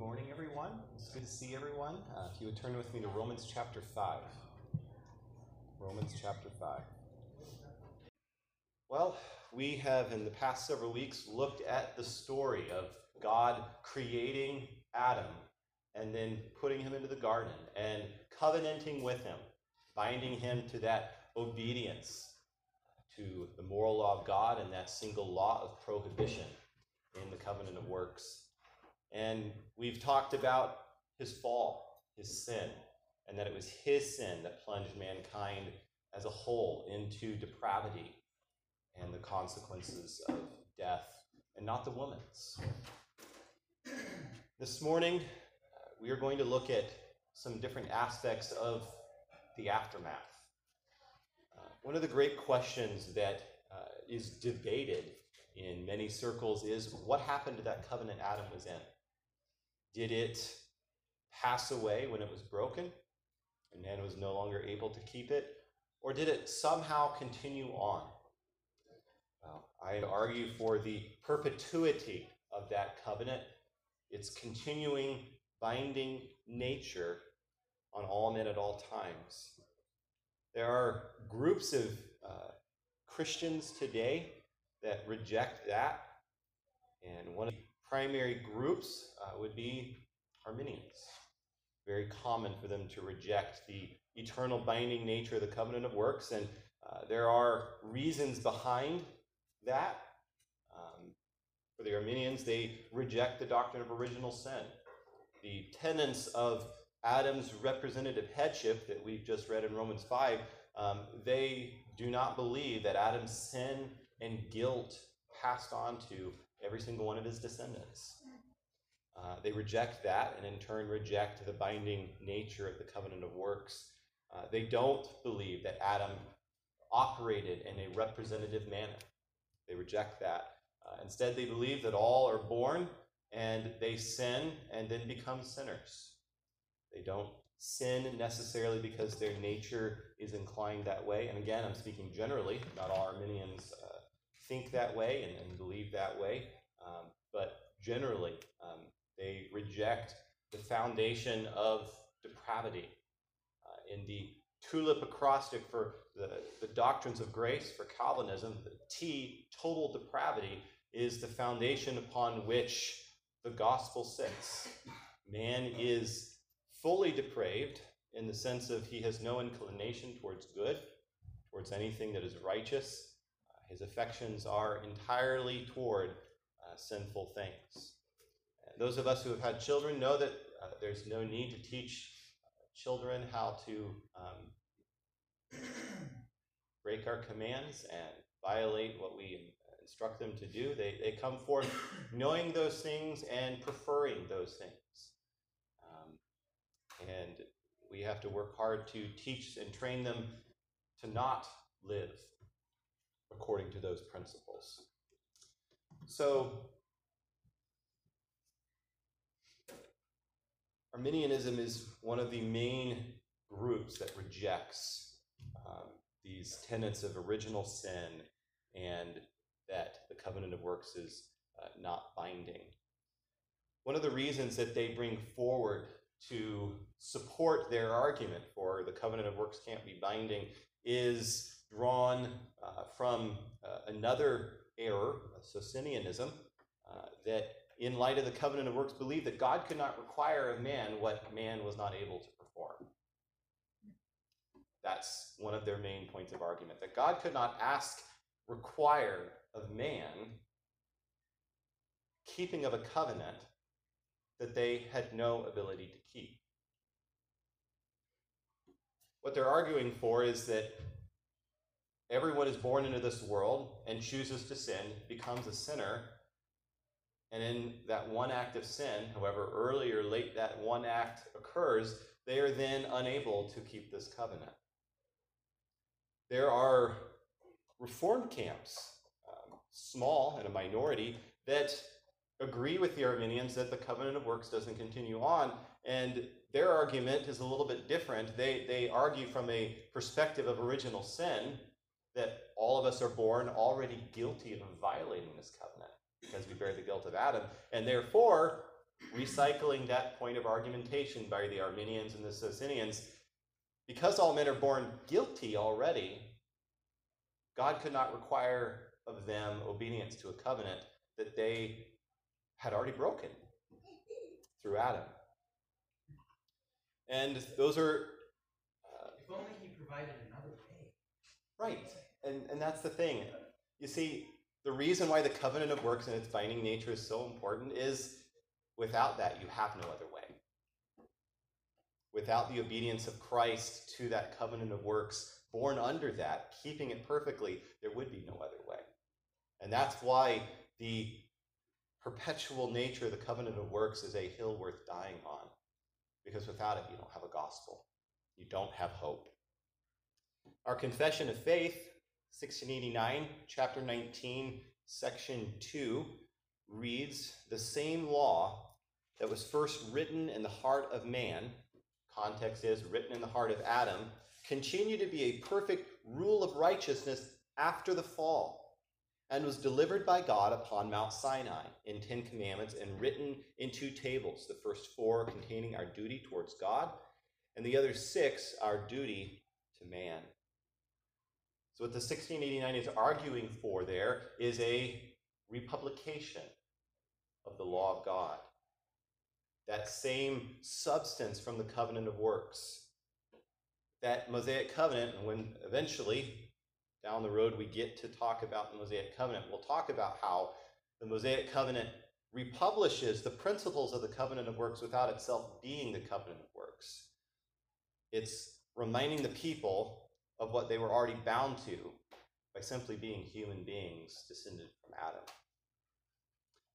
Good morning, everyone. It's good to see everyone. If you would turn with me to Romans chapter 5. Romans chapter 5. Well, we have in the past several weeks looked at the story of God creating Adam and then putting him into the garden and covenanting with him, binding him to that obedience to the moral law of God and that single law of prohibition in the covenant of works. And we've talked about his fall, his sin, and that it was his sin that plunged mankind as a whole into depravity and the consequences of death, and not the woman's. This morning, we are going to look at some different aspects of the aftermath. One of the great questions that is debated in many circles is, what happened to that covenant Adam was in? Did it pass away when it was broken and man was no longer able to keep it? Or did it somehow continue on? Well, I argue for the perpetuity of that covenant, its continuing binding nature on all men at all times. There are groups of Christians today that reject that, and one of the primary groups would be Arminians. Very common for them to reject the eternal binding nature of the covenant of works, and there are reasons behind that. For the Arminians, they reject the doctrine of original sin. The tenets of Adam's representative headship that we've just read in Romans 5, they do not believe that Adam's sin and guilt passed on to every single one of his descendants. They reject that, and in turn reject the binding nature of the covenant of works. They don't believe that Adam operated in a representative manner. They reject that. Instead, they believe that all are born, and they sin, and then become sinners. They don't sin necessarily because their nature is inclined that way. And again, I'm speaking generally. Not all Arminians think that way and believe that way, but generally they reject the foundation of depravity. In the tulip acrostic for the doctrines of grace for Calvinism, the T, total depravity, is the foundation upon which the gospel sits. Man is fully depraved in the sense of he has no inclination towards good, towards anything that is righteous. His affections are entirely toward sinful things. Those of us who have had children know that there's no need to teach children how to break our commands and violate what we instruct them to do. They come forth knowing those things and preferring those things. And we have to work hard to teach and train them to not live according to those principles. So, Arminianism is one of the main groups that rejects these tenets of original sin and that the covenant of works is not binding. One of the reasons that they bring forward to support their argument for the covenant of works can't be binding is drawn from another error, Socinianism, that in light of the covenant of works believed that God could not require of man what man was not able to perform. That's one of their main points of argument, that God could not require of man keeping of a covenant that they had no ability to keep. What they're arguing for is that everyone is born into this world and chooses to sin, becomes a sinner, and in that one act of sin, however early or late that one act occurs, they are then unable to keep this covenant. There are Reformed camps, small and a minority, that agree with the Arminians that the covenant of works doesn't continue on, and their argument is a little bit different. They argue from a perspective of original sin, that all of us are born already guilty of violating this covenant because we bear the guilt of Adam, and therefore recycling that point of argumentation by the Arminians and the Socinians, because all men are born guilty already, God could not require of them obedience to a covenant that they had already broken through Adam. And those are... if only he provided another way. Right, and that's the thing. You see, the reason why the covenant of works and its binding nature is so important is without that, you have no other way. Without the obedience of Christ to that covenant of works, born under that, keeping it perfectly, there would be no other way. And that's why the perpetual nature of the covenant of works is a hill worth dying on. Because without it, you don't have a gospel. You don't have hope. Our Confession of Faith, 1689, chapter 19, section 2, reads, "The same law that was first written in the heart of man," context is written in the heart of Adam, "continued to be a perfect rule of righteousness after the fall, and was delivered by God upon Mount Sinai in 10 Commandments and written in 2 tables, the first 4 containing our duty towards God, and the other 6 our duty to man." So what the 1689 is arguing for there is a republication of the law of God. That same substance from the covenant of works. That Mosaic covenant, and when eventually down the road we get to talk about the Mosaic covenant, we'll talk about how the Mosaic covenant republishes the principles of the covenant of works without itself being the covenant of works. It's reminding the people of what they were already bound to by simply being human beings descended from Adam.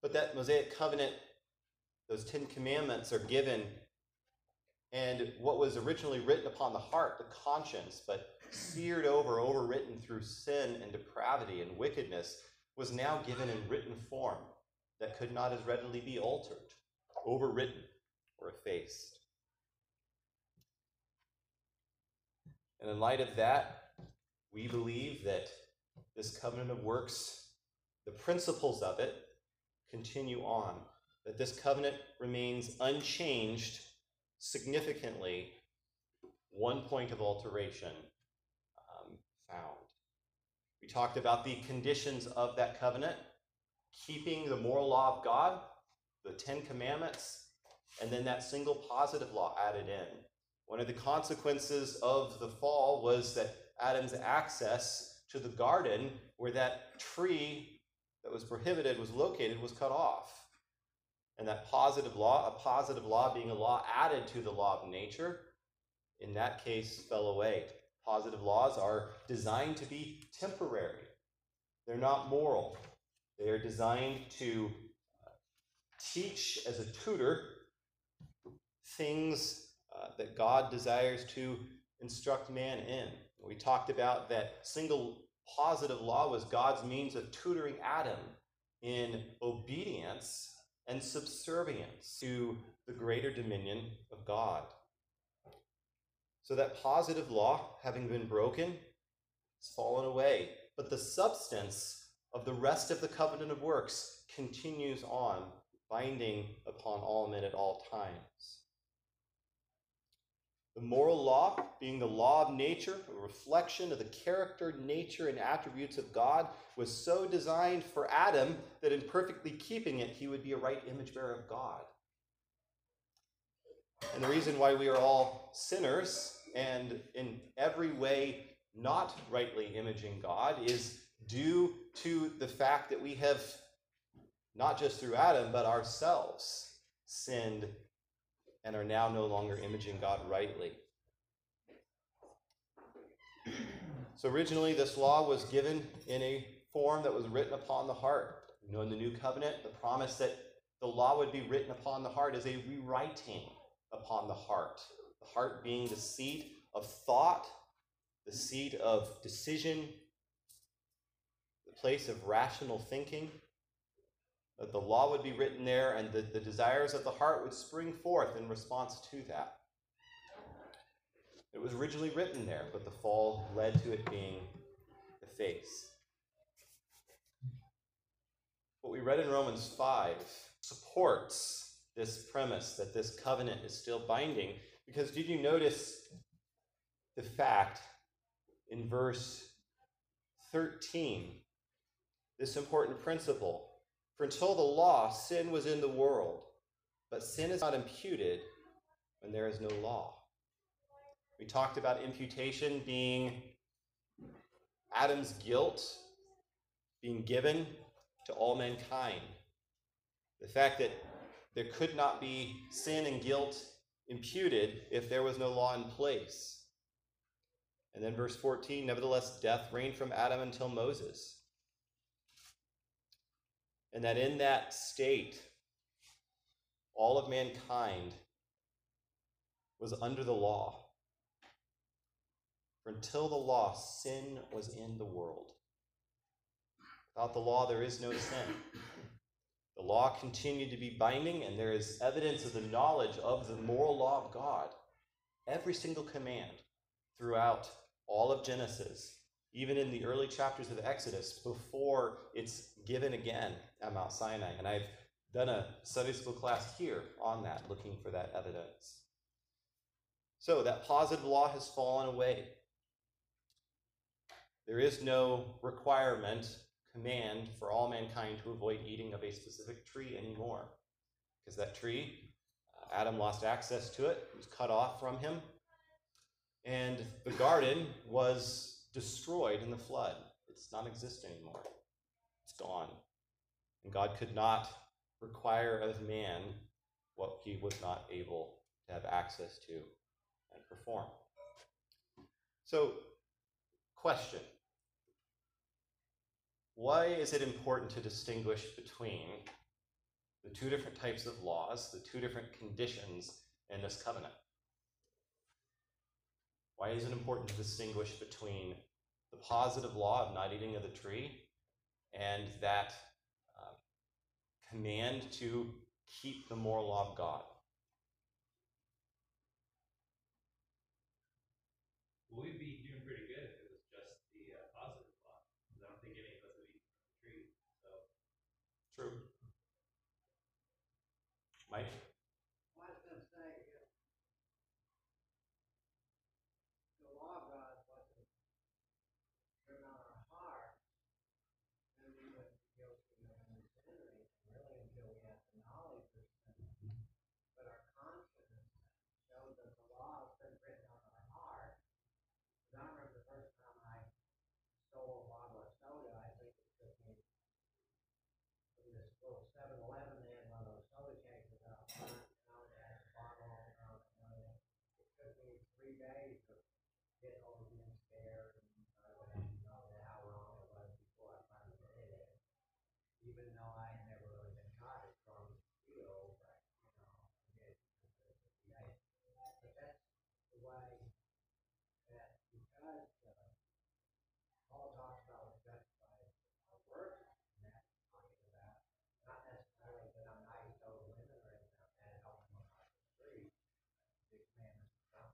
But that Mosaic covenant, those 10 Commandments are given, and what was originally written upon the heart, the conscience, but seared over, overwritten through sin and depravity and wickedness, was now given in written form that could not as readily be altered, overwritten, or effaced. And in light of that, we believe that this covenant of works, the principles of it, continue on. That this covenant remains unchanged significantly, one point of alteration found. We talked about the conditions of that covenant, keeping the moral law of God, the 10 Commandments, and then that single positive law added in. One of the consequences of the fall was that Adam's access to the garden where that tree that was prohibited was located was cut off. And that positive law, a positive law being a law added to the law of nature, in that case fell away. Positive laws are designed to be temporary. They're not moral. They are designed to teach as a tutor things that God desires to instruct man in. We talked about that single positive law was God's means of tutoring Adam in obedience and subservience to the greater dominion of God. So that positive law, having been broken, has fallen away. But the substance of the rest of the covenant of works continues on, binding upon all men at all times. The moral law, being the law of nature, a reflection of the character, nature, and attributes of God, was so designed for Adam that in perfectly keeping it, he would be a right image bearer of God. And the reason why we are all sinners and in every way not rightly imaging God is due to the fact that we have, not just through Adam, but ourselves, sinned and are now no longer imaging God rightly. So originally this law was given in a form that was written upon the heart. You know, in the new covenant, the promise that the law would be written upon the heart is a rewriting upon the heart. The heart being the seat of thought, the seat of decision, the place of rational thinking. That the law would be written there, and the desires of the heart would spring forth in response to that. It was originally written there, but the fall led to it being effaced. What we read in Romans 5 supports this premise that this covenant is still binding, because did you notice the fact in verse 13, this important principle? For until the law, sin was in the world, but sin is not imputed when there is no law. We talked about imputation being Adam's guilt being given to all mankind. The fact that there could not be sin and guilt imputed if there was no law in place. And then verse 14, nevertheless, death reigned from Adam until Moses. And that in that state, all of mankind was under the law. For until the law, sin was in the world. Without the law, there is no sin. The law continued to be binding, and there is evidence of the knowledge of the moral law of God. Every single command throughout all of Genesis, even in the early chapters of Exodus, before it's given again at Mount Sinai. And I've done a Sunday school class here on that, looking for that evidence. So that positive law has fallen away. There is no requirement, command for all mankind to avoid eating of a specific tree anymore. Because that tree, Adam lost access to it, it was cut off from him, and the garden was destroyed in the flood. It's not exist anymore. It's gone. And God could not require of man what he was not able to have access to and perform. So, question. Why is it important to distinguish between the two different types of laws, the two different conditions in this covenant? Why is it important to distinguish between the positive law of not eating of the tree and that command to keep the moral law of God? We'd be doing pretty good if it was just the positive law, because I don't think any of us would eat from the tree. So. True. Mike? Well, I was going to say, the law of God wasn't written on our heart, then we wouldn't be guilty of understanding, really, until we had the knowledge of sin. But our conscience showed that the law has been written on our heart. I remember the first time I stole a bottle of soda, I think it took me from this little 7-Eleven, they had one of those soda cases out front, and I would have a bottle around the soda. It took me 3 days to get over being scared, and I would have to know how wrong it was before I finally did it. Even though I had never really been taught it from the field, but I did it for 3 days. But that's the way. Paul talks about justified by works, and that's talking about not necessarily that I'm nice to women or anything like that, helping them out the street, the commandments of God.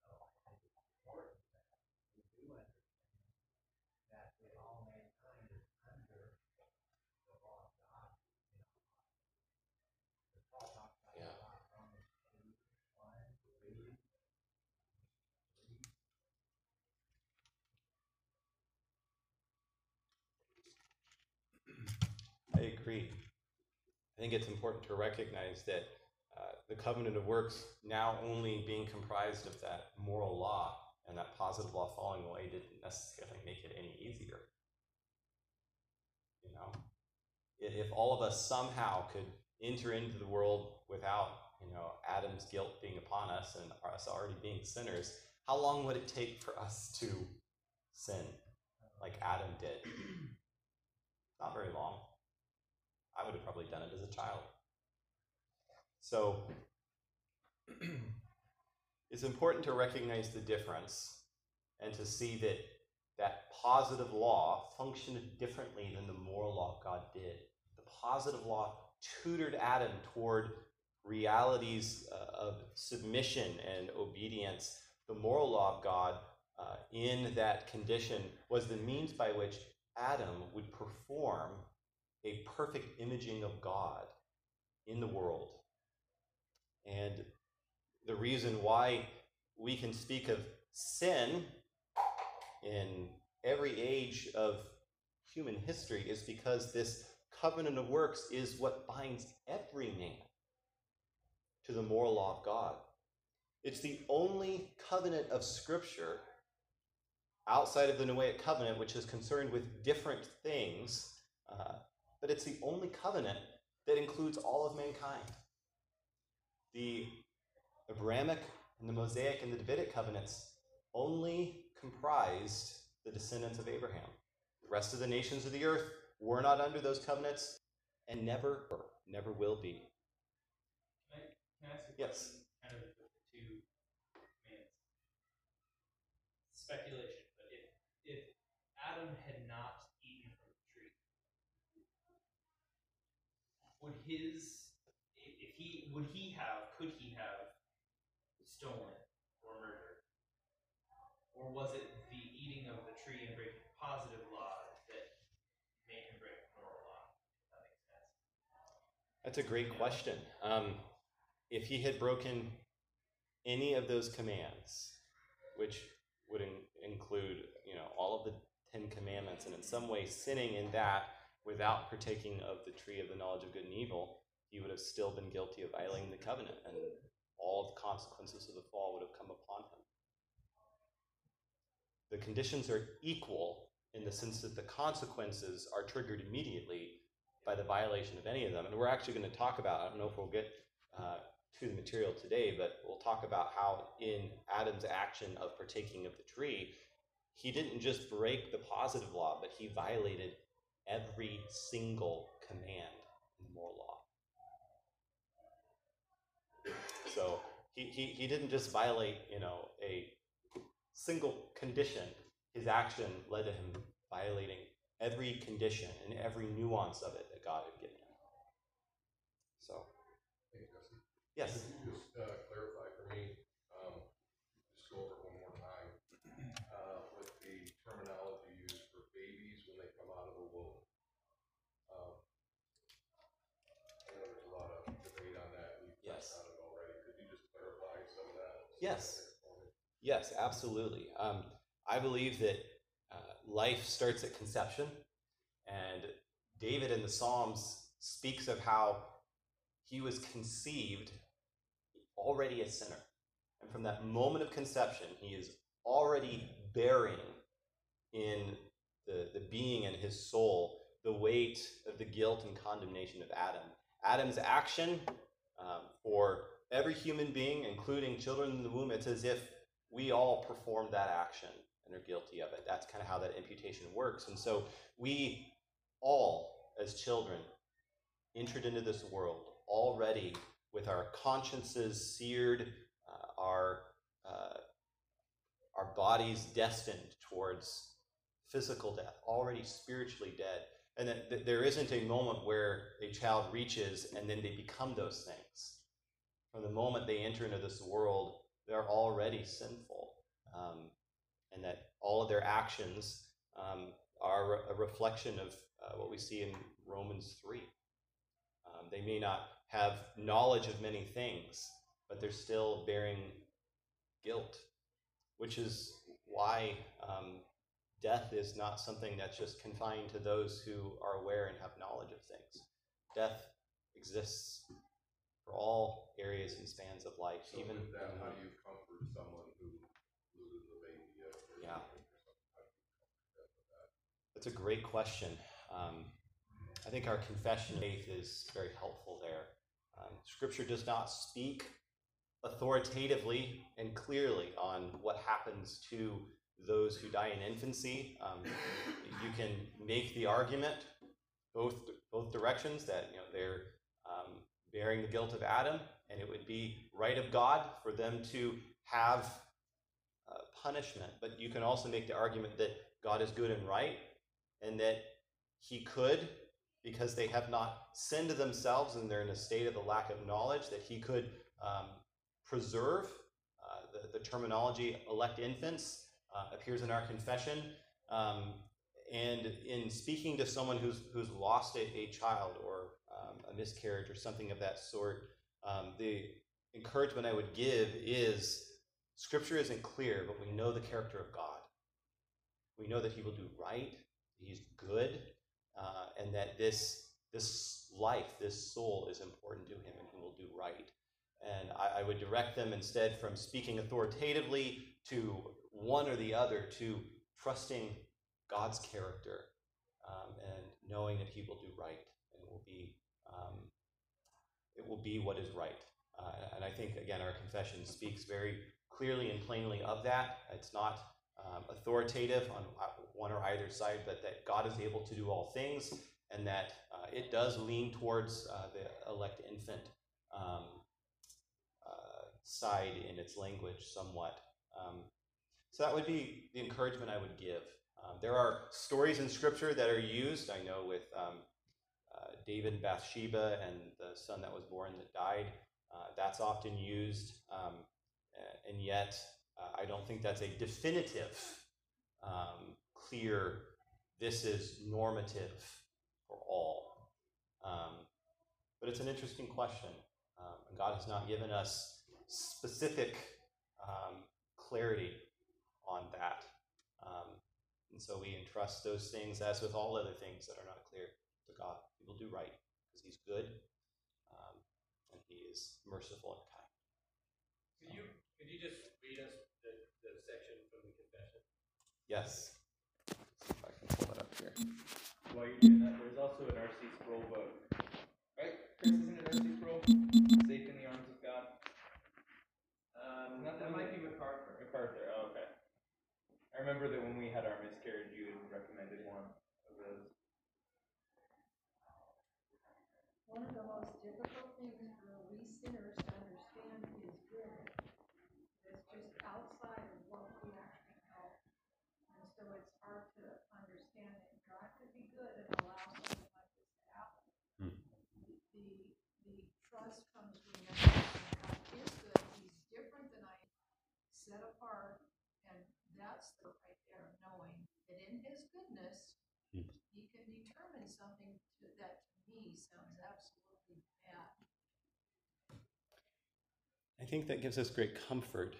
So I think it's important that we do understand that all mankind is under the law of God. Paul talks about the law of Romans 2:1-3. I agree. I think it's important to recognize that the covenant of works, now only being comprised of that moral law and that positive law falling away, didn't necessarily make it any easier. You know, if all of us somehow could enter into the world without, Adam's guilt being upon us and us already being sinners, how long would it take for us to sin like Adam did? Not very long. I would have probably done it as a child. So it's important to recognize the difference and to see that that positive law functioned differently than the moral law God did. The positive law tutored Adam toward realities of submission and obedience. The moral law of God in that condition was the means by which Adam would perform a perfect imaging of God in the world. And the reason why we can speak of sin in every age of human history is because this covenant of works is what binds every man to the moral law of God. It's the only covenant of Scripture outside of the Noahic covenant, which is concerned with different things, but it's the only covenant that includes all of mankind. The Abrahamic and the Mosaic and the Davidic covenants only comprised the descendants of Abraham. The rest of the nations of the earth were not under those covenants and never will be. Can I ask you? Yes. Kind of to, speculation, but if Adam had not eaten from the tree, could he have stolen or murdered? Or was it the eating of the tree and breaking positive law that made him break moral law? If that makes sense. That's a great question. If he had broken any of those commands, which would include, all of the 10 commandments, and in some way sinning in that without partaking of the tree of the knowledge of good and evil, he would have still been guilty of violating the covenant, and all of the consequences of the fall would have come upon him. The conditions are equal in the sense that the consequences are triggered immediately by the violation of any of them. And we're actually going to talk about, I don't know if we'll get to the material today, but we'll talk about how in Adam's action of partaking of the tree, he didn't just break the positive law, but he violated every single command in the moral law. So he didn't just violate, a single condition. His action led to him violating every condition and every nuance of it that God had given him. So, hey, Justin, yes. Can you just clarify for me? Just go over it one more time with the terminology used for babies when they come out of the womb. I know there's a lot of debate on that. Yes. Yes. Yes, absolutely. I believe that life starts at conception, and David in the Psalms speaks of how he was conceived already a sinner. And from that moment of conception, he is already bearing in the being and his soul the weight of the guilt and condemnation of Adam. Adam's action for every human being, including children in the womb, it's as if we all perform that action and are guilty of it. That's kind of how that imputation works. And so we all, as children, entered into this world already with our consciences seared, our bodies destined towards physical death, already spiritually dead. And that there isn't a moment where a child reaches and then they become those things. From the moment they enter into this world, they're already sinful, and that all of their actions are a reflection of what we see in Romans 3. They may not have knowledge of many things, but they're still bearing guilt, which is why death is not something that's just confined to those who are aware and have knowledge of things. Death exists for all areas and spans of life. So even with that, how do you comfort someone who loses a baby? Yeah, how do you comfort with that? That's a great question. I think our Confession of Faith is very helpful there. Scripture does not speak authoritatively and clearly on what happens to those who die in infancy. You can make the argument both directions that they're bearing the guilt of Adam, and it would be right of God for them to have punishment. But you can also make the argument that God is good and right, and that he could, because they have not sinned to themselves and they're in a state of the lack of knowledge, that he could preserve. The terminology elect infants appears in our Confession. And in speaking to someone who's lost a child or a miscarriage or something of that sort, the encouragement I would give is Scripture isn't clear, but we know the character of God. We know that He will do right, He's good, and that this life, this soul is important to Him and He will do right. And I would direct them instead from speaking authoritatively to one or the other to trusting God's character and knowing that He will do right and it will be what is right. And I think, again, our confession speaks very clearly and plainly of that. It's not authoritative on one or either side, but that God is able to do all things and that it does lean towards the elect infant side in its language somewhat. So that would be the encouragement I would give. There are stories in Scripture that are used, I know, with David and Bathsheba and the son that was born that died. That's often used, and yet I don't think that's a definitive, clear, this is normative for all. But it's an interesting question. And God has not given us specific clarity on that. And so we entrust those things, as with all other things that are not clear, to God. He will do right because He's good, and He is merciful and kind. So could you just read us the section from the Confession? Yes. If I can pull it up here. While you're doing that, there's also an R.C. Sproul book. Right? Chris, isn't it R.C. Sproul? Safe in the Arms of God. That might be MacArthur. MacArthur, oh, okay. I remember that when we had our miscarriage, you had recommended one of those. One of the most difficult things for we sinners to understand is good. It's just outside of what we actually know. And so it's hard to understand that God could be good and allow something like this to happen. Mm-hmm. The trust comes from God is good. He's different than I am, set apart. And that's the right there, knowing that in His goodness, He can determine something that to me sounds absolutely bad. I think that gives us great comfort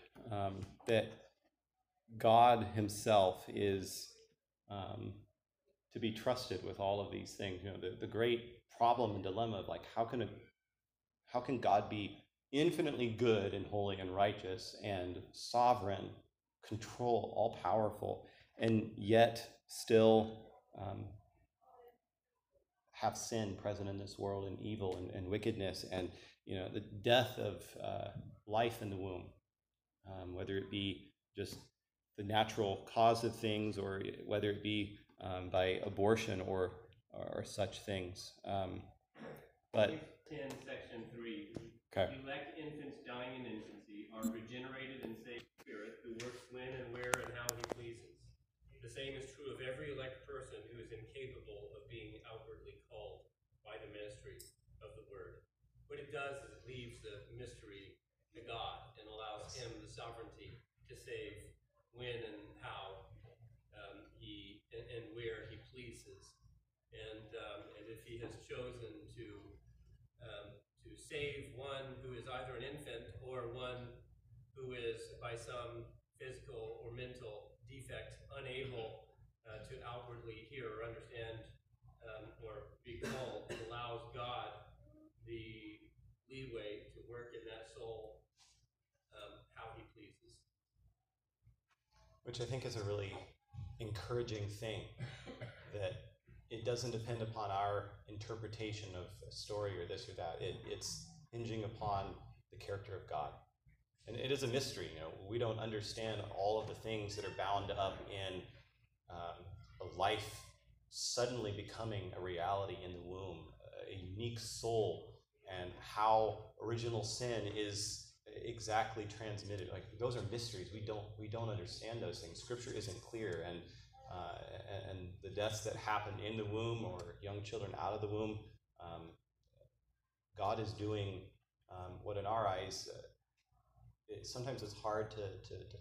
that God Himself is to be trusted with all of these things. You know, the great problem and dilemma of like how can God be infinitely good and holy and righteous and sovereign? Control, all-powerful, and yet still have sin present in this world and evil and wickedness and, you know, the death of life in the womb, whether it be just the natural cause of things or whether it be by abortion or such things. But 10, section 3. Okay. Elect infants dying in infancy are regenerated and saved. Spirit who works when and where and how He pleases. The same is true of every elect person who is incapable of being outwardly called by the ministry of the Word. What it does is it leaves the mystery to God and allows Him the sovereignty to save when and how He and where He pleases. And if He has chosen to save one who is either an infant or one who is by some physical or mental defect unable to outwardly hear or understand or be called, it allows God the leeway to work in that soul how He pleases. Which I think is a really encouraging thing, that it doesn't depend upon our interpretation of a story or this or that. It's hinging upon the character of God. And it is a mystery, you know, we don't understand all of the things that are bound up in a life suddenly becoming a reality in the womb, a unique soul, and how original sin is exactly transmitted. Like, those are mysteries. We don't understand those things. Scripture isn't clear, and the deaths that happen in the womb or young children out of the womb, God is doing what in our eyes. Sometimes it's hard to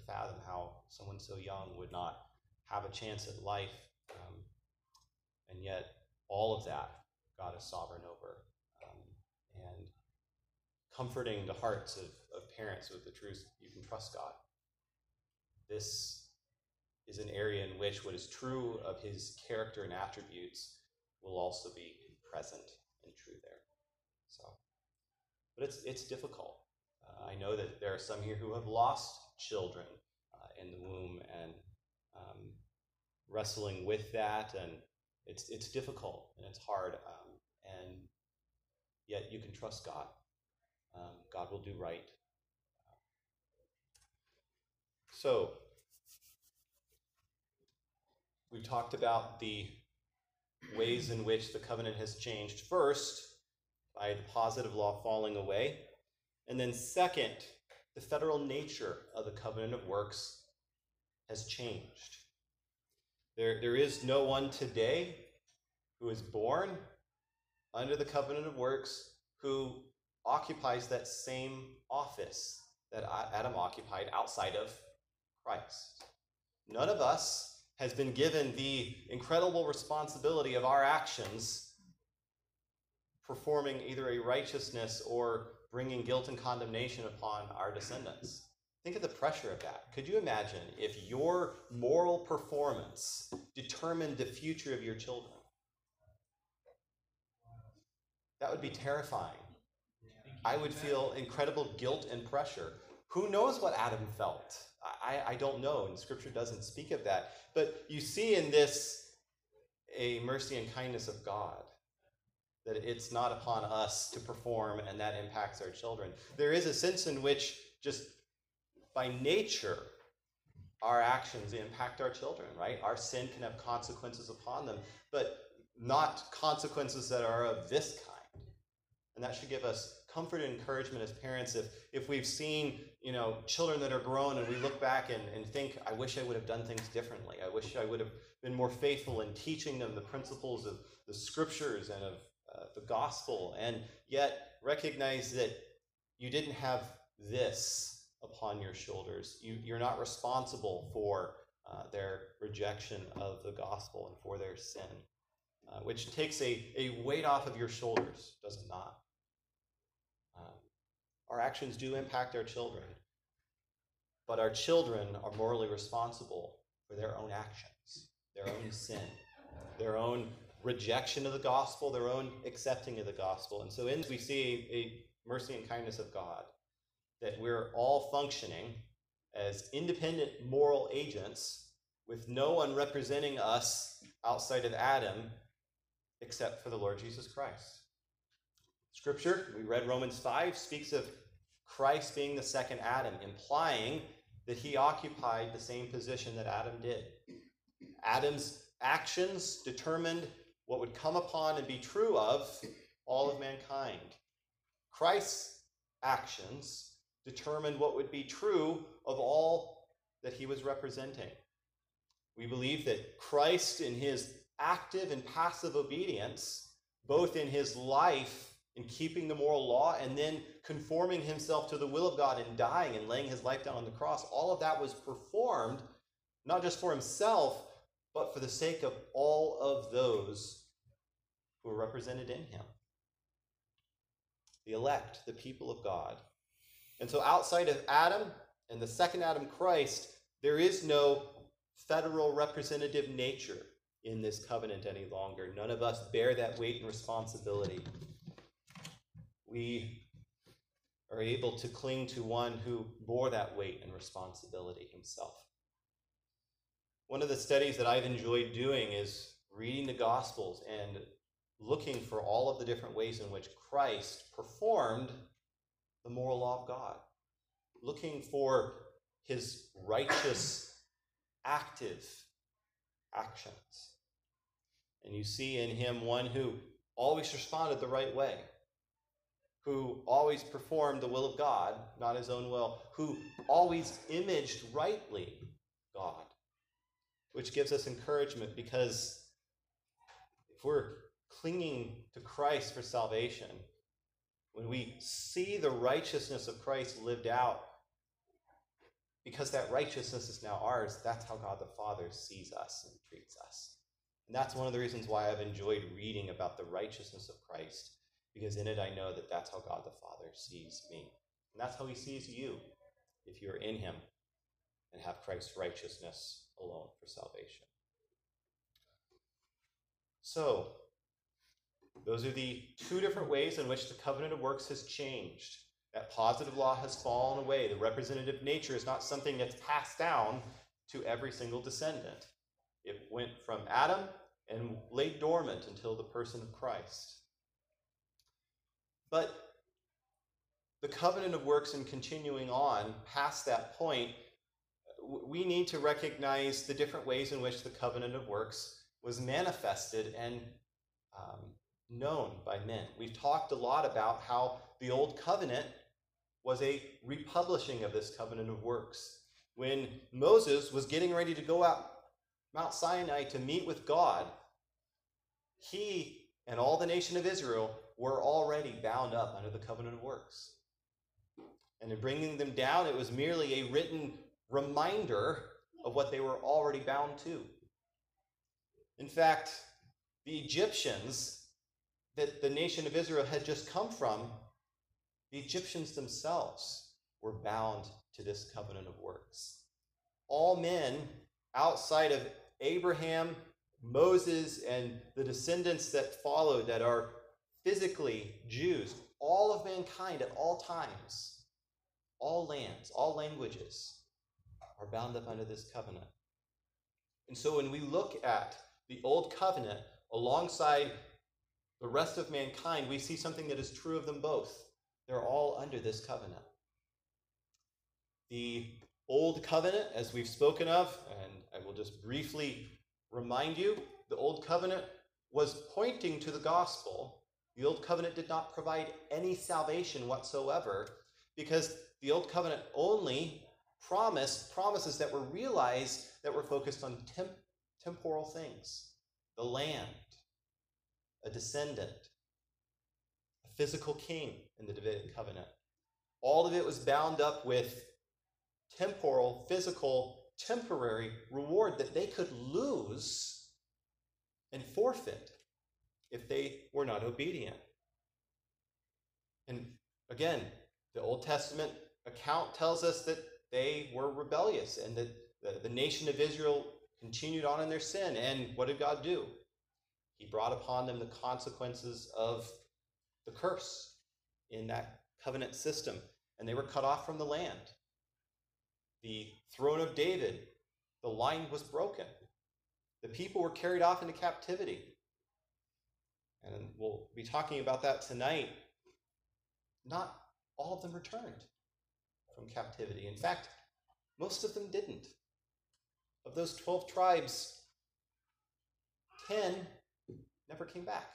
fathom how someone so young would not have a chance at life, and yet all of that God is sovereign over. comforting the hearts of parents with the truth, you can trust God. This is an area in which what is true of his character and attributes will also be present and true there. So, but it's difficult. I know that there are some here who have lost children in the womb and wrestling with that, and it's difficult and it's hard, and yet you can trust God. God will do right. So, we've talked about the ways in which the covenant has changed. First, by the positive law falling away. And then second, the federal nature of the covenant of works has changed. There is no one today who is born under the covenant of works who occupies that same office that Adam occupied outside of Christ. None of us has been given the incredible responsibility of our actions performing either a righteousness or bringing guilt and condemnation upon our descendants. Think of the pressure of that. Could you imagine if your moral performance determined the future of your children? That would be terrifying. I would feel incredible guilt and pressure. Who knows what Adam felt? I don't know, and Scripture doesn't speak of that. But you see in this a mercy and kindness of God, that it's not upon us to perform, and that impacts our children. There is a sense in which just by nature, our actions impact our children, right? Our sin can have consequences upon them, but not consequences that are of this kind. And that should give us comfort and encouragement as parents. If we've seen, you know, children that are grown and we look back and think, I wish I would have done things differently. I wish I would have been more faithful in teaching them the principles of the Scriptures and of the gospel, and yet recognize that you didn't have this upon your shoulders. You're not responsible for their rejection of the gospel and for their sin, which takes a weight off of your shoulders, does it not? Our actions do impact our children, but our children are morally responsible for their own actions, their own sin, their own rejection of the gospel, their own accepting of the gospel. And so in we see a mercy and kindness of God, that we're all functioning as independent moral agents with no one representing us outside of Adam except for the Lord Jesus Christ. Scripture, we read Romans 5, speaks of Christ being the second Adam, implying that he occupied the same position that Adam did. Adam's actions determined what would come upon and be true of all of mankind. Christ's actions determined what would be true of all that he was representing. We believe that Christ, in his active and passive obedience, both in his life in keeping the moral law and then conforming himself to the will of God and dying and laying his life down on the cross, all of that was performed not just for himself, but for the sake of all of those who are represented in him, the elect, the people of God. And so outside of Adam and the second Adam, Christ, there is no federal representative nature in this covenant any longer. None of us bear that weight and responsibility. We are able to cling to one who bore that weight and responsibility himself. One of the studies that I've enjoyed doing is reading the Gospels and looking for all of the different ways in which Christ performed the moral law of God, looking for his righteous, active actions. And you see in him one who always responded the right way, who always performed the will of God, not his own will, who always imaged rightly God, which gives us encouragement, because if we're clinging to Christ for salvation, when we see the righteousness of Christ lived out, because that righteousness is now ours, that's how God the Father sees us and treats us. And that's one of the reasons why I've enjoyed reading about the righteousness of Christ, because in it I know that that's how God the Father sees me. And that's how he sees you, if you're in him and have Christ's righteousness alone for salvation. So, those are the two different ways in which the covenant of works has changed. That positive law has fallen away. The representative nature is not something that's passed down to every single descendant. It went from Adam and lay dormant until the person of Christ. But the covenant of works, and continuing on past that point, we need to recognize the different ways in which the covenant of works was manifested and known by men. We've talked a lot about how the old covenant was a republishing of this covenant of works. When Moses was getting ready to go out Mount Sinai to meet with God, he and all the nation of Israel were already bound up under the covenant of works. And in bringing them down, it was merely a written reminder of what they were already bound to. In fact, the Egyptians that the nation of Israel had just come from, the Egyptians themselves were bound to this covenant of works. All men outside of Abraham, Moses, and the descendants that followed that are physically Jews, all of mankind at all times, all lands, all languages, are bound up under this covenant. And so when we look at the old covenant alongside the rest of mankind, we see something that is true of them both. They're all under this covenant. The old covenant, as we've spoken of, and I will just briefly remind you, the old covenant was pointing to the gospel. The old covenant did not provide any salvation whatsoever, because the old covenant only promises that were realized that were focused on temporal things. The land, a descendant, a physical king in the Davidic covenant. All of it was bound up with temporal, physical, temporary reward that they could lose and forfeit if they were not obedient. And again, the Old Testament account tells us that they were rebellious and that the nation of Israel continued on in their sin. And what did God do? He brought upon them the consequences of the curse in that covenant system, and they were cut off from the land. The throne of David, the line was broken. The people were carried off into captivity. And we'll be talking about that tonight. Not all of them returned from captivity. In fact, most of them didn't. Of those 12 tribes, 10 never came back.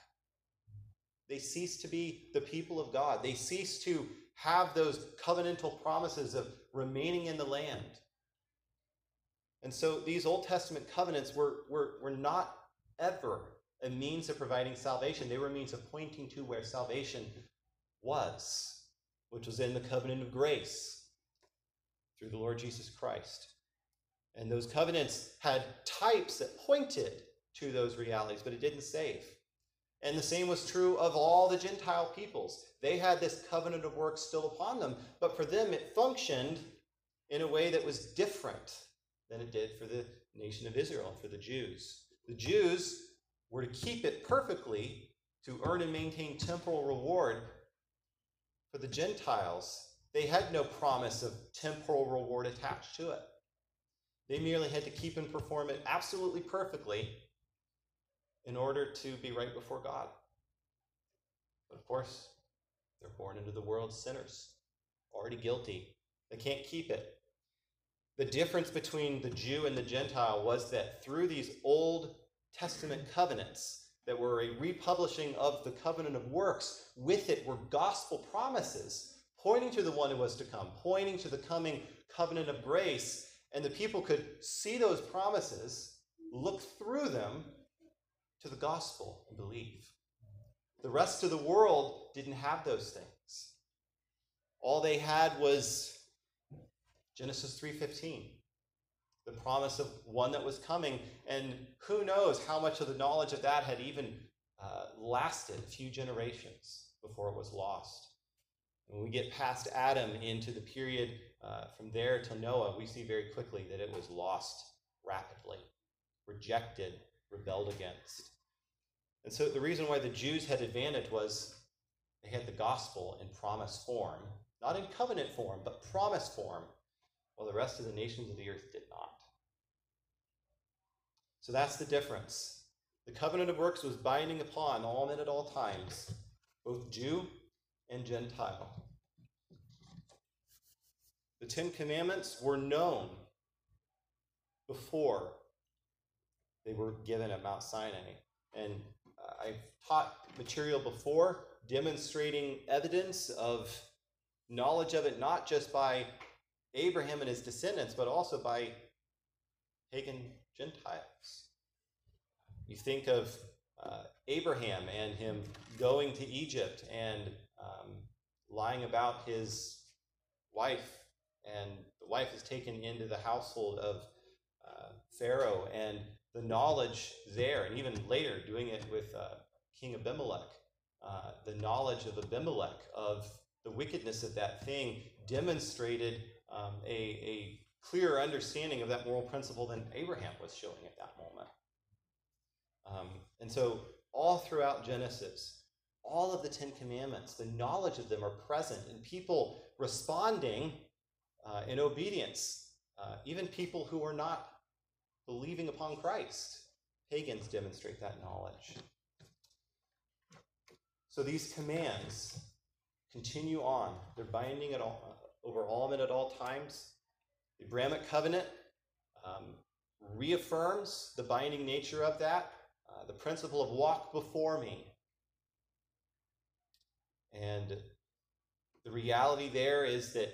They ceased to be the people of God. They ceased to have those covenantal promises of remaining in the land. And so these Old Testament covenants were not ever a means of providing salvation. They were a means of pointing to where salvation was, which was in the covenant of grace through the Lord Jesus Christ. And those covenants had types that pointed to those realities, but it didn't save. And the same was true of all the Gentile peoples. They had this covenant of works still upon them, but for them it functioned in a way that was different than it did for the nation of Israel and for the Jews. The Jews were to keep it perfectly to earn and maintain temporal reward. For the Gentiles, they had no promise of temporal reward attached to it. They merely had to keep and perform it absolutely perfectly in order to be right before God. But of course, they're born into the world sinners, already guilty. They can't keep it. The difference between the Jew and the Gentile was that through these Old Testament covenants that were a republishing of the covenant of works, with it were gospel promises, pointing to the one who was to come, pointing to the coming covenant of grace, and the people could see those promises, look through them, to the gospel and believe. The rest of the world didn't have those things. All they had was Genesis 3:15, the promise of one that was coming, and who knows how much of the knowledge of that had even lasted a few generations. before it was lost. And when we get past Adam into the period from there till Noah, we see very quickly that it was lost rapidly, rejected, rebelled against. And so the reason why the Jews had advantage was they had the gospel in promise form, not in covenant form, but promise form, while the rest of the nations of the earth did not. So that's the difference. The covenant of works was binding upon all men at all times, both Jew and Gentile. The Ten Commandments were known before they were given at Mount Sinai. And I've taught material before demonstrating evidence of knowledge of it, not just by Abraham and his descendants, but also by pagan Gentiles. You think of Abraham and him going to Egypt and lying about his wife, and the wife is taken into the household of Pharaoh, and the knowledge there, and even later doing it with King Abimelech, the knowledge of Abimelech, of the wickedness of that thing, demonstrated a clearer understanding of that moral principle than Abraham was showing at that moment. And so all throughout Genesis, all of the Ten Commandments, the knowledge of them are present, and people responding in obedience, even people who are not believing upon Christ. Pagans demonstrate that knowledge. So these commands continue on. They're binding over all men at all times. The Abrahamic covenant reaffirms the binding nature of that, the principle of walk before me. And the reality there is that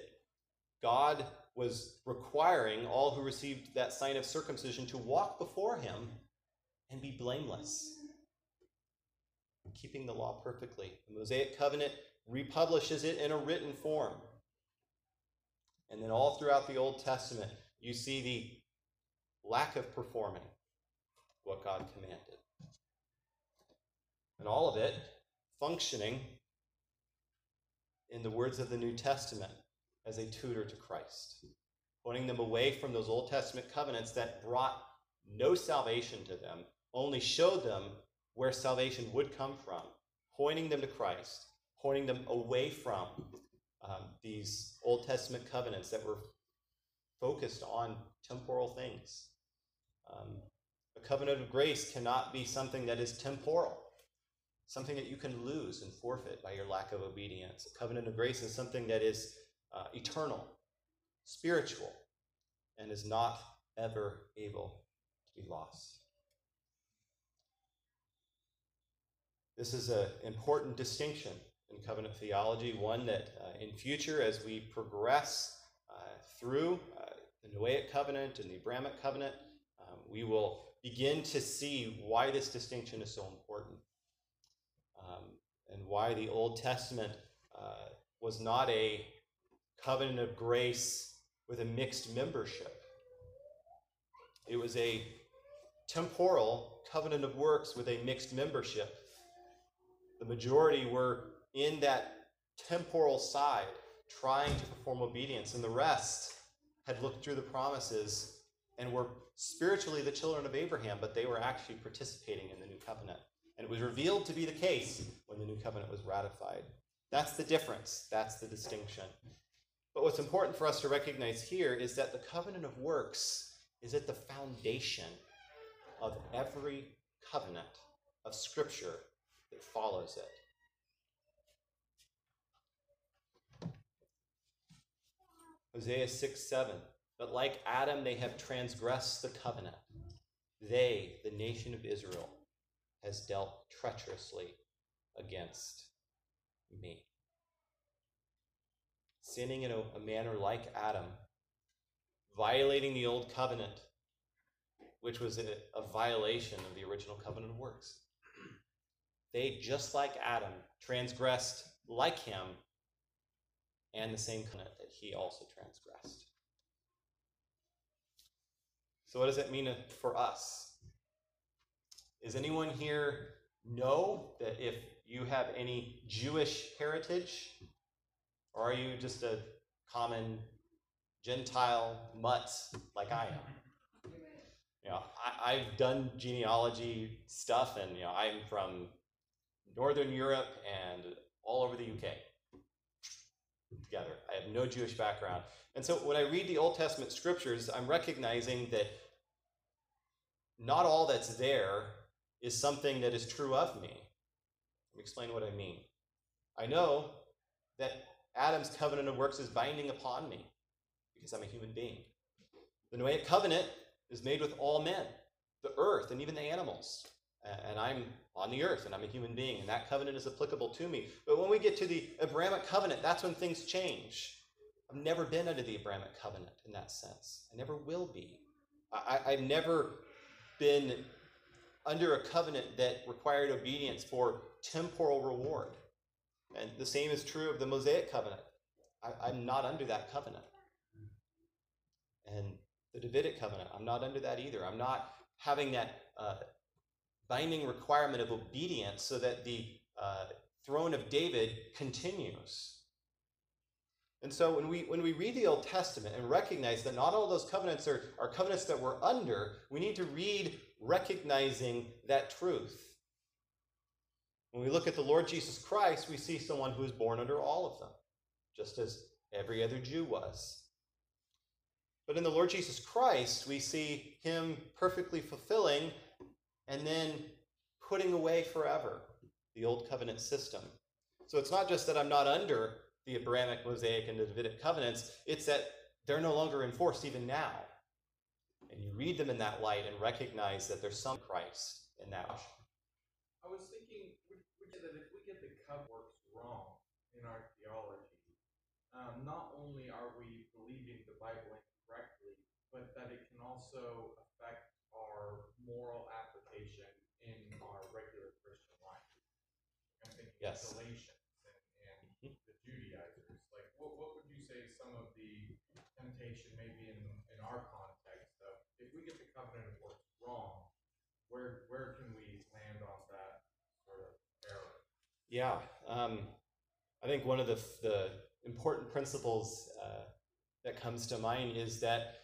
God was requiring all who received that sign of circumcision to walk before him and be blameless, keeping the law perfectly. The Mosaic covenant republishes it in a written form. And then all throughout the Old Testament, you see the lack of performing what God commanded. And all of it functioning, in the words of the New Testament, as a tutor to Christ, pointing them away from those Old Testament covenants that brought no salvation to them, only showed them where salvation would come from, pointing them to Christ, pointing them away from these Old Testament covenants that were focused on temporal things. A covenant of grace cannot be something that is temporal, something that you can lose and forfeit by your lack of obedience. A covenant of grace is something that is eternal, spiritual, and is not ever able to be lost. This is an important distinction in covenant theology, one that in future, as we progress through the Noahic covenant and the Abrahamic covenant, we will begin to see why this distinction is so important, and why the Old Testament was not a covenant of grace with a mixed membership. It was a temporal covenant of works with a mixed membership. The majority were in that temporal side, trying to perform obedience, and the rest had looked through the promises and were spiritually the children of Abraham, but they were actually participating in the new covenant. And it was revealed to be the case when the new covenant was ratified. That's the difference. That's the distinction. But what's important for us to recognize here is that the covenant of works is at the foundation of every covenant of Scripture that follows it. Hosea 6:7. But like Adam, they have transgressed the covenant. They, the nation of Israel, has dealt treacherously against me. Sinning in a manner like Adam, violating the old covenant, which was a violation of the original covenant of works. They, just like Adam, transgressed like him, and the same covenant that he also transgressed. So what does that mean for us? Does anyone here know that if you have any Jewish heritage, or are you just a common Gentile mutz like I am? You know, I've done genealogy stuff, and you know, I'm from Northern Europe and all over the UK together. I have no Jewish background. And so when I read the Old Testament scriptures, I'm recognizing that not all that's there is something that is true of me. Let me explain what I mean. I know that Adam's covenant of works is binding upon me because I'm a human being. The Noahic covenant is made with all men, the earth, and even the animals. And I'm on the earth, and I'm a human being, and that covenant is applicable to me. But when we get to the Abrahamic covenant, that's when things change. I've never been under the Abrahamic covenant in that sense. I never will be. I've never been under a covenant that required obedience for temporal reward. And the same is true of the Mosaic covenant. I'm not under that covenant. And the Davidic covenant, I'm not under that either. I'm not having that binding requirement of obedience so that the throne of David continues. And so when we read the Old Testament and recognize that not all those covenants are covenants that we're under, we need to read recognizing that truth. When we look at the Lord Jesus Christ, we see someone who was born under all of them, just as every other Jew was. But in the Lord Jesus Christ, we see him perfectly fulfilling and then putting away forever the old covenant system. So it's not just that I'm not under the Abrahamic, Mosaic, and the Davidic covenants, it's that they're no longer enforced even now. And you read them in that light and recognize that there's some Christ in that. I was thinking that if we get the covenant works wrong in our theology, not only are we believing the Bible incorrectly, but that it can also affect our moral application in our regular Christian life. I'm thinking yes. Galatians and the Judaizers. Like, what would you say some of the temptation maybe in our context of if we get the covenant of works wrong, where can we land on that sort of error? Yeah, I think one of the important principles that comes to mind is that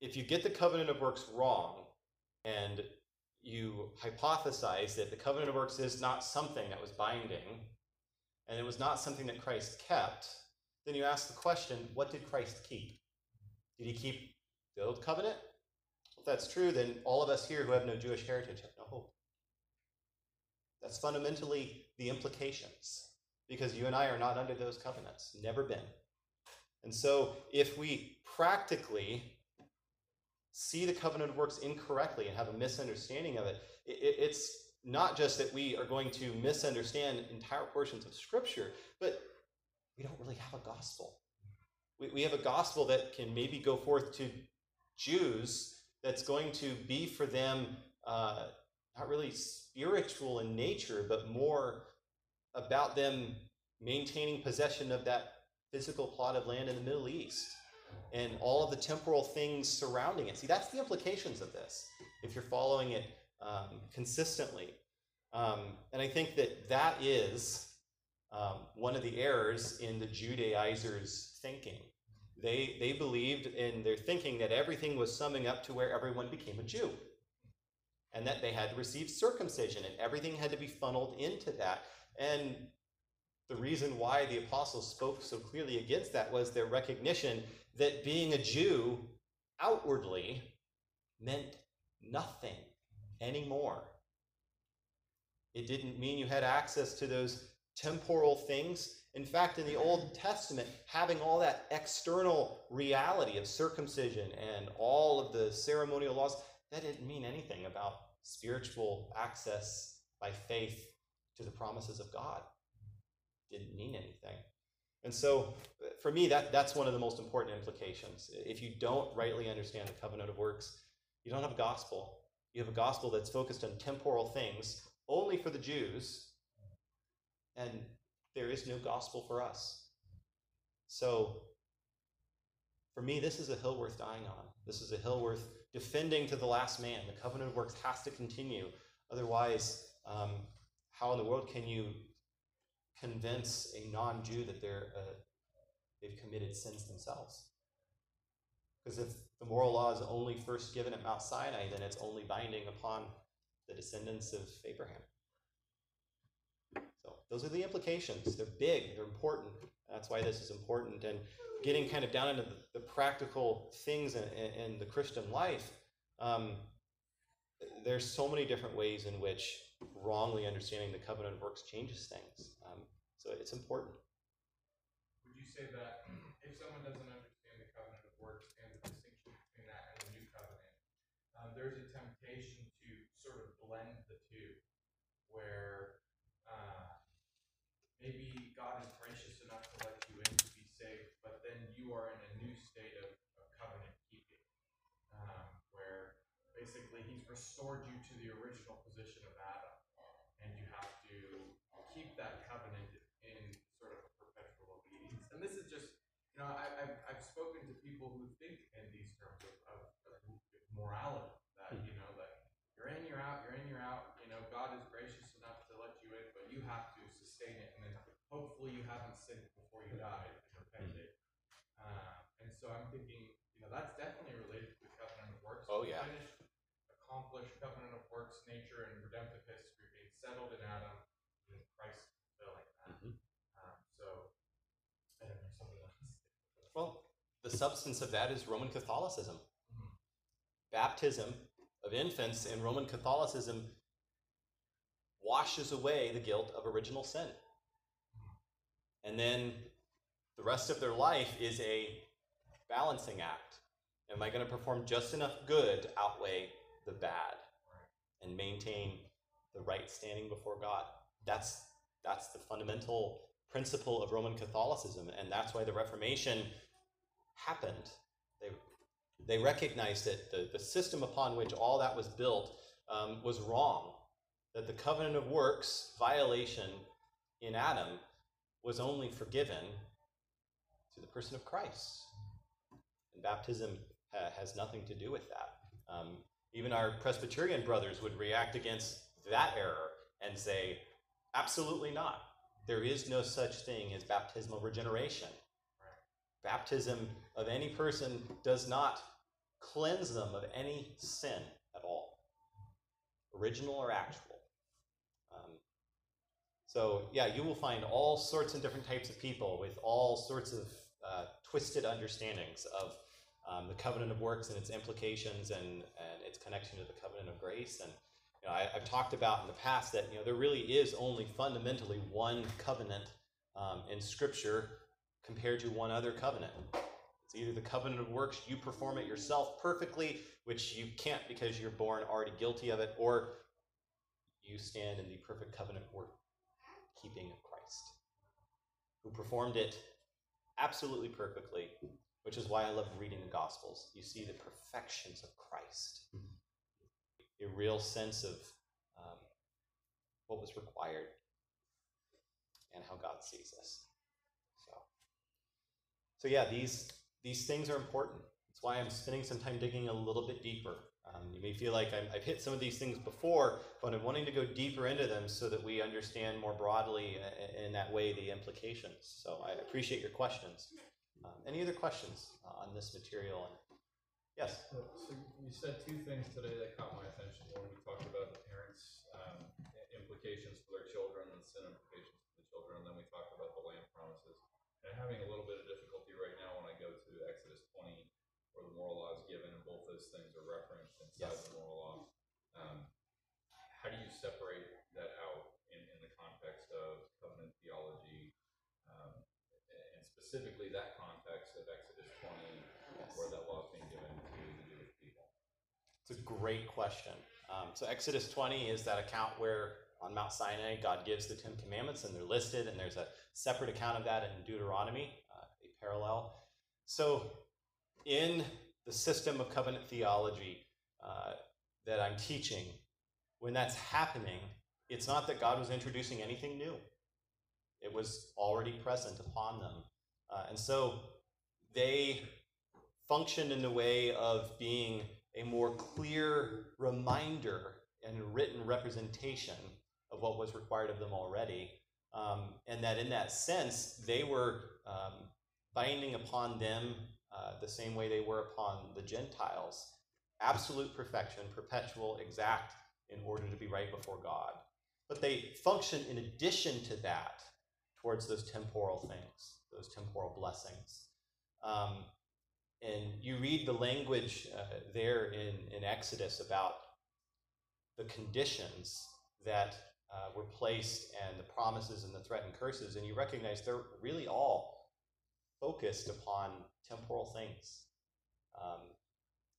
if you get the covenant of works wrong and you hypothesize that the covenant of works is not something that was binding and it was not something that Christ kept, then you ask the question, what did Christ keep? Did he keep the old covenant? If that's true, then all of us here who have no Jewish heritage have no hope. That's fundamentally the implications, because you and I are not under those covenants, never been. And so if we practically see the covenant of works incorrectly and have a misunderstanding of it, it's not just that we are going to misunderstand entire portions of Scripture, but we don't really have a gospel. We have a gospel that can maybe go forth to Jews that's going to be for them not really spiritual in nature, but more about them maintaining possession of that physical plot of land in the Middle East and all of the temporal things surrounding it. See, that's the implications of this, if you're following it consistently. And I think that is one of the errors in the Judaizers' thinking. They believed in their thinking that everything was summing up to where everyone became a Jew, and that they had to receive circumcision, and everything had to be funneled into that. And the reason why the apostles spoke so clearly against that was their recognition that being a Jew outwardly meant nothing anymore. It didn't mean you had access to those temporal things. In fact, in the Old Testament, having all that external reality of circumcision and all of the ceremonial laws, that didn't mean anything about spiritual access by faith to the promises of God. Didn't mean anything. And so for me, that's one of the most important implications. If you don't rightly understand the covenant of works, you don't have a gospel. You have a gospel that's focused on temporal things only for the Jews, and there is no gospel for us. So for me, this is a hill worth dying on. This is a hill worth defending to the last man. The covenant of works has to continue. Otherwise, how in the world can you convince a non-Jew that they've committed sins themselves? Because if the moral law is only first given at Mount Sinai, then it's only binding upon the descendants of Abraham. So those are the implications. They're big, they're important. That's why this is important. And getting kind of down into the practical things in the Christian life, there's so many different ways in which wrongly understanding the covenant of works changes things. So it's important. Would you say that if someone doesn't understand the covenant of works and the distinction between that and the new covenant, there's a temptation to sort of blend the two, where maybe God is gracious enough to let you in to be saved, but then you are in a new state of covenant keeping, where basically he's restored you to the original position of Adam, and you have to keep that covenant in sort of perpetual obedience. And this is just, you know, I've spoken to people who think in these terms of morality, that, you know, like, you're in, you're out, you're in, you're out. You know, God is gracious enough to let you in, but you have to sustain it, and then hopefully you haven't sinned before you died and repented. And so I'm thinking, you know, that's definitely related to the covenant of works. Oh yeah. Finished, accomplished covenant of works, nature, and redemptive history being settled in Adam, and Christ fulfilling that. So, I don't know, something else. Well, the substance of that is Roman Catholicism. Baptism of infants in Roman Catholicism washes away the guilt of original sin. And then the rest of their life is a balancing act. Am I going to perform just enough good to outweigh the bad and maintain the right standing before God? That's the fundamental principle of Roman Catholicism, and that's why the Reformation happened. They recognized that the system upon which all that was built was wrong, that the covenant of works violation in Adam was only forgiven to the person of Christ. And baptism has nothing to do with that. Even our Presbyterian brothers would react against that error and say, absolutely not. There is no such thing as baptismal regeneration. Baptism of any person does not cleanse them of any sin at all, original or actual. So, yeah, you will find all sorts and different types of people with all sorts of twisted understandings of the covenant of works and its implications and its connection to the covenant of grace. And you know, I've talked about in the past that, you know, there really is only fundamentally one covenant in Scripture compared to one other covenant. It's either the covenant of works, you perform it yourself perfectly, which you can't because you're born already guilty of it, or you stand in the perfect covenant work keeping of Christ, who performed it absolutely perfectly, which is why I love reading the Gospels. You see the perfections of Christ, a real sense of what was required and how God sees us. So yeah, these things are important. That's why I'm spending some time digging a little bit deeper. You may feel like I've hit some of these things before, but I'm wanting to go deeper into them so that we understand more broadly in that way the implications. So I appreciate your questions. Any other questions on this material? Yes? So you said two things today that caught my attention. One, we talked about the parents' implications for their children and sin implications for the children, and then we talked about the land promises. And I'm having a little bit of difficulty right now when I go to Exodus 20, where the moral law is given, and both those things are referenced inside the moral law. How do you separate that out in the context of covenant theology, and specifically that context of Exodus 20, where that law is being given to the Jewish people? It's a great question. So Exodus 20 is that account where on Mount Sinai, God gives the 10 Commandments, and they're listed, and there's a separate account of that in Deuteronomy, a parallel. So in the system of covenant theology that I'm teaching, when that's happening, it's not that God was introducing anything new. It was already present upon them. And so they functioned in the way of being a more clear reminder and written representation of what was required of them already. And that in that sense, they were binding upon them the same way they were upon the Gentiles. Absolute perfection, perpetual, exact, in order to be right before God. But they function in addition to that towards those temporal things, those temporal blessings. And you read the language there in Exodus about the conditions that were placed and the promises and the threatened curses, and you recognize they're really all focused upon temporal things.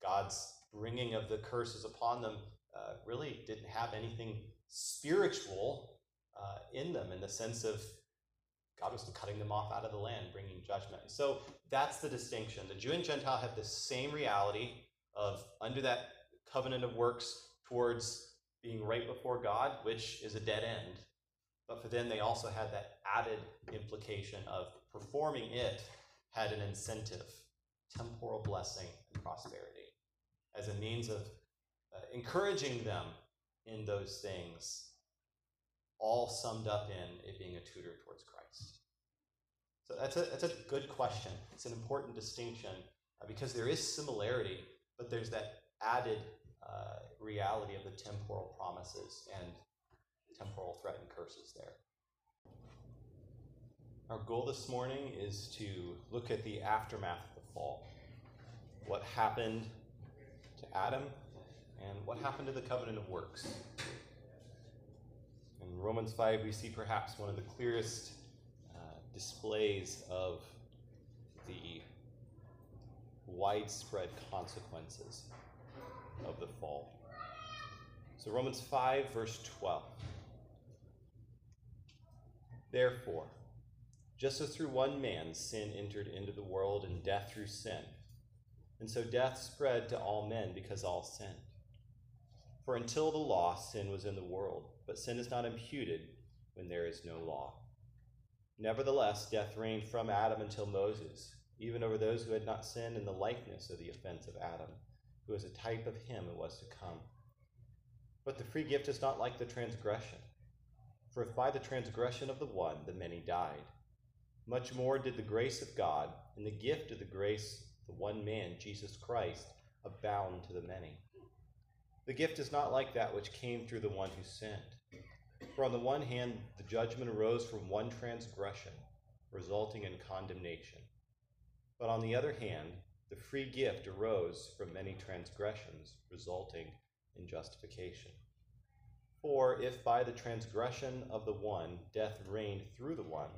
God's bringing of the curses upon them really didn't have anything spiritual in them, in the sense of God was cutting them off out of the land, bringing judgment. So that's the distinction. The Jew and Gentile have the same reality of under that covenant of works towards being right before God, which is a dead end. But for them, they also had that added implication of performing it had an incentive, temporal blessing and prosperity, as a means of encouraging them in those things, all summed up in it being a tutor towards Christ. So that's a good question. It's an important distinction because there is similarity, but there's that added reality of the temporal promises and temporal threat and curses there. Our goal this morning is to look at the aftermath of the fall. What happened to Adam and what happened to the covenant of works. In Romans 5, we see perhaps one of the clearest displays of the widespread consequences of the fall. So Romans 5, verse 12. Therefore, just as through one man sin entered into the world, and death through sin, and so death spread to all men because all sinned. For until the law, sin was in the world, but sin is not imputed when there is no law. Nevertheless, death reigned from Adam until Moses, even over those who had not sinned in the likeness of the offense of Adam, who is a type of him who was to come. But the free gift is not like the transgression. For if by the transgression of the one the many died, much more did the grace of God and the gift of the grace of the one man, Jesus Christ, abound to the many. The gift is not like that which came through the one who sinned. For on the one hand, the judgment arose from one transgression, resulting in condemnation. But on the other hand, the free gift arose from many transgressions, resulting in justification. For if by the transgression of the one death reigned through the one,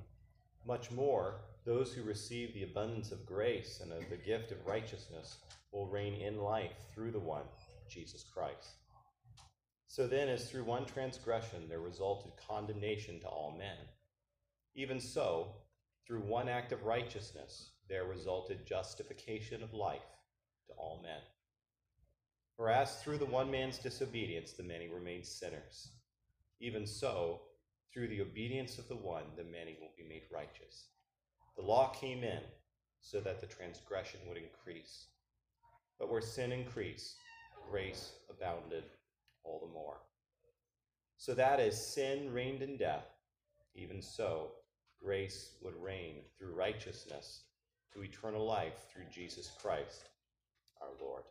much more those who receive the abundance of grace and of the gift of righteousness will reign in life through the one, Jesus Christ. So then, as through one transgression there resulted condemnation to all men, even so, through one act of righteousness there resulted justification of life to all men. For as through the one man's disobedience the many remained sinners, even so, through the obedience of the one the many will be made righteous. The law came in so that the transgression would increase. But where sin increased, grace abounded all the more. So that as sin reigned in death, even so grace would reign through righteousness to eternal life through Jesus Christ our Lord.